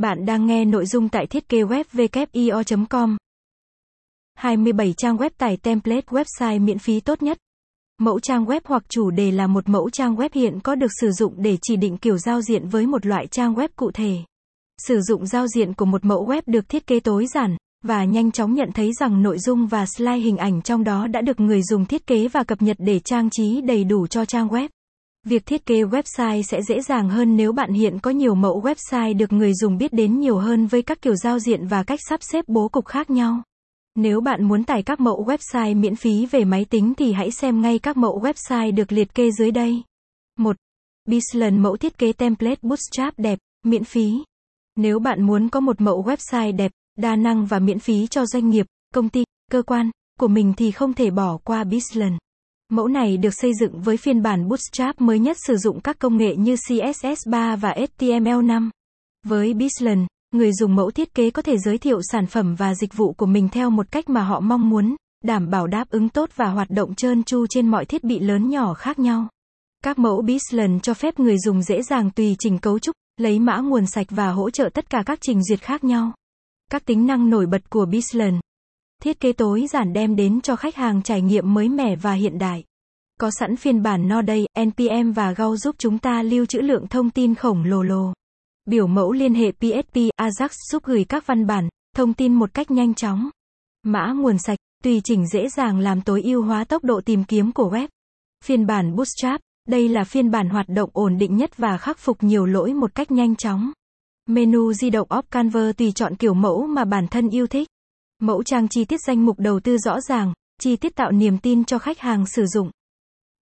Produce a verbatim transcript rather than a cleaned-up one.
Bạn đang nghe nội dung tại thiết kế web w i o chấm com. hai mươi bảy trang web tải template website miễn phí tốt nhất. Mẫu trang web hoặc chủ đề là một mẫu trang web hiện có được sử dụng để chỉ định kiểu giao diện với một loại trang web cụ thể. Sử dụng giao diện của một mẫu web được thiết kế tối giản và nhanh chóng nhận thấy rằng nội dung và slide hình ảnh trong đó đã được người dùng thiết kế và cập nhật để trang trí đầy đủ cho trang web. Việc thiết kế website sẽ dễ dàng hơn nếu bạn hiện có nhiều mẫu website được người dùng biết đến nhiều hơn với các kiểu giao diện và cách sắp xếp bố cục khác nhau. Nếu bạn muốn tải các mẫu website miễn phí về máy tính thì hãy xem ngay các mẫu website được liệt kê dưới đây. một. Bizland mẫu thiết kế template Bootstrap đẹp, miễn phí. Nếu bạn muốn có một mẫu website đẹp, đa năng và miễn phí cho doanh nghiệp, công ty, cơ quan của mình thì không thể bỏ qua Bizland. Mẫu này được xây dựng với phiên bản Bootstrap mới nhất sử dụng các công nghệ như C S S ba và H T M L năm. Với Bizland, người dùng mẫu thiết kế có thể giới thiệu sản phẩm và dịch vụ của mình theo một cách mà họ mong muốn, đảm bảo đáp ứng tốt và hoạt động trơn tru trên mọi thiết bị lớn nhỏ khác nhau. Các mẫu Bizland cho phép người dùng dễ dàng tùy chỉnh cấu trúc, lấy mã nguồn sạch và hỗ trợ tất cả các trình duyệt khác nhau. Các tính năng nổi bật của Bizland. Thiết kế tối giản đem đến cho khách hàng trải nghiệm mới mẻ và hiện đại. Có sẵn phiên bản Node.js, N P M và wio giúp chúng ta lưu trữ lượng thông tin khổng lồ lồ. Biểu mẫu liên hệ P H P, AJAX giúp gửi các văn bản, thông tin một cách nhanh chóng. Mã nguồn sạch, tùy chỉnh dễ dàng làm tối ưu hóa tốc độ tìm kiếm của web. Phiên bản Bootstrap, đây là phiên bản hoạt động ổn định nhất và khắc phục nhiều lỗi một cách nhanh chóng. Menu di động Op Canvas tùy chọn kiểu mẫu mà bản thân yêu thích. Mẫu trang chi tiết danh mục đầu tư rõ ràng, chi tiết tạo niềm tin cho khách hàng sử dụng.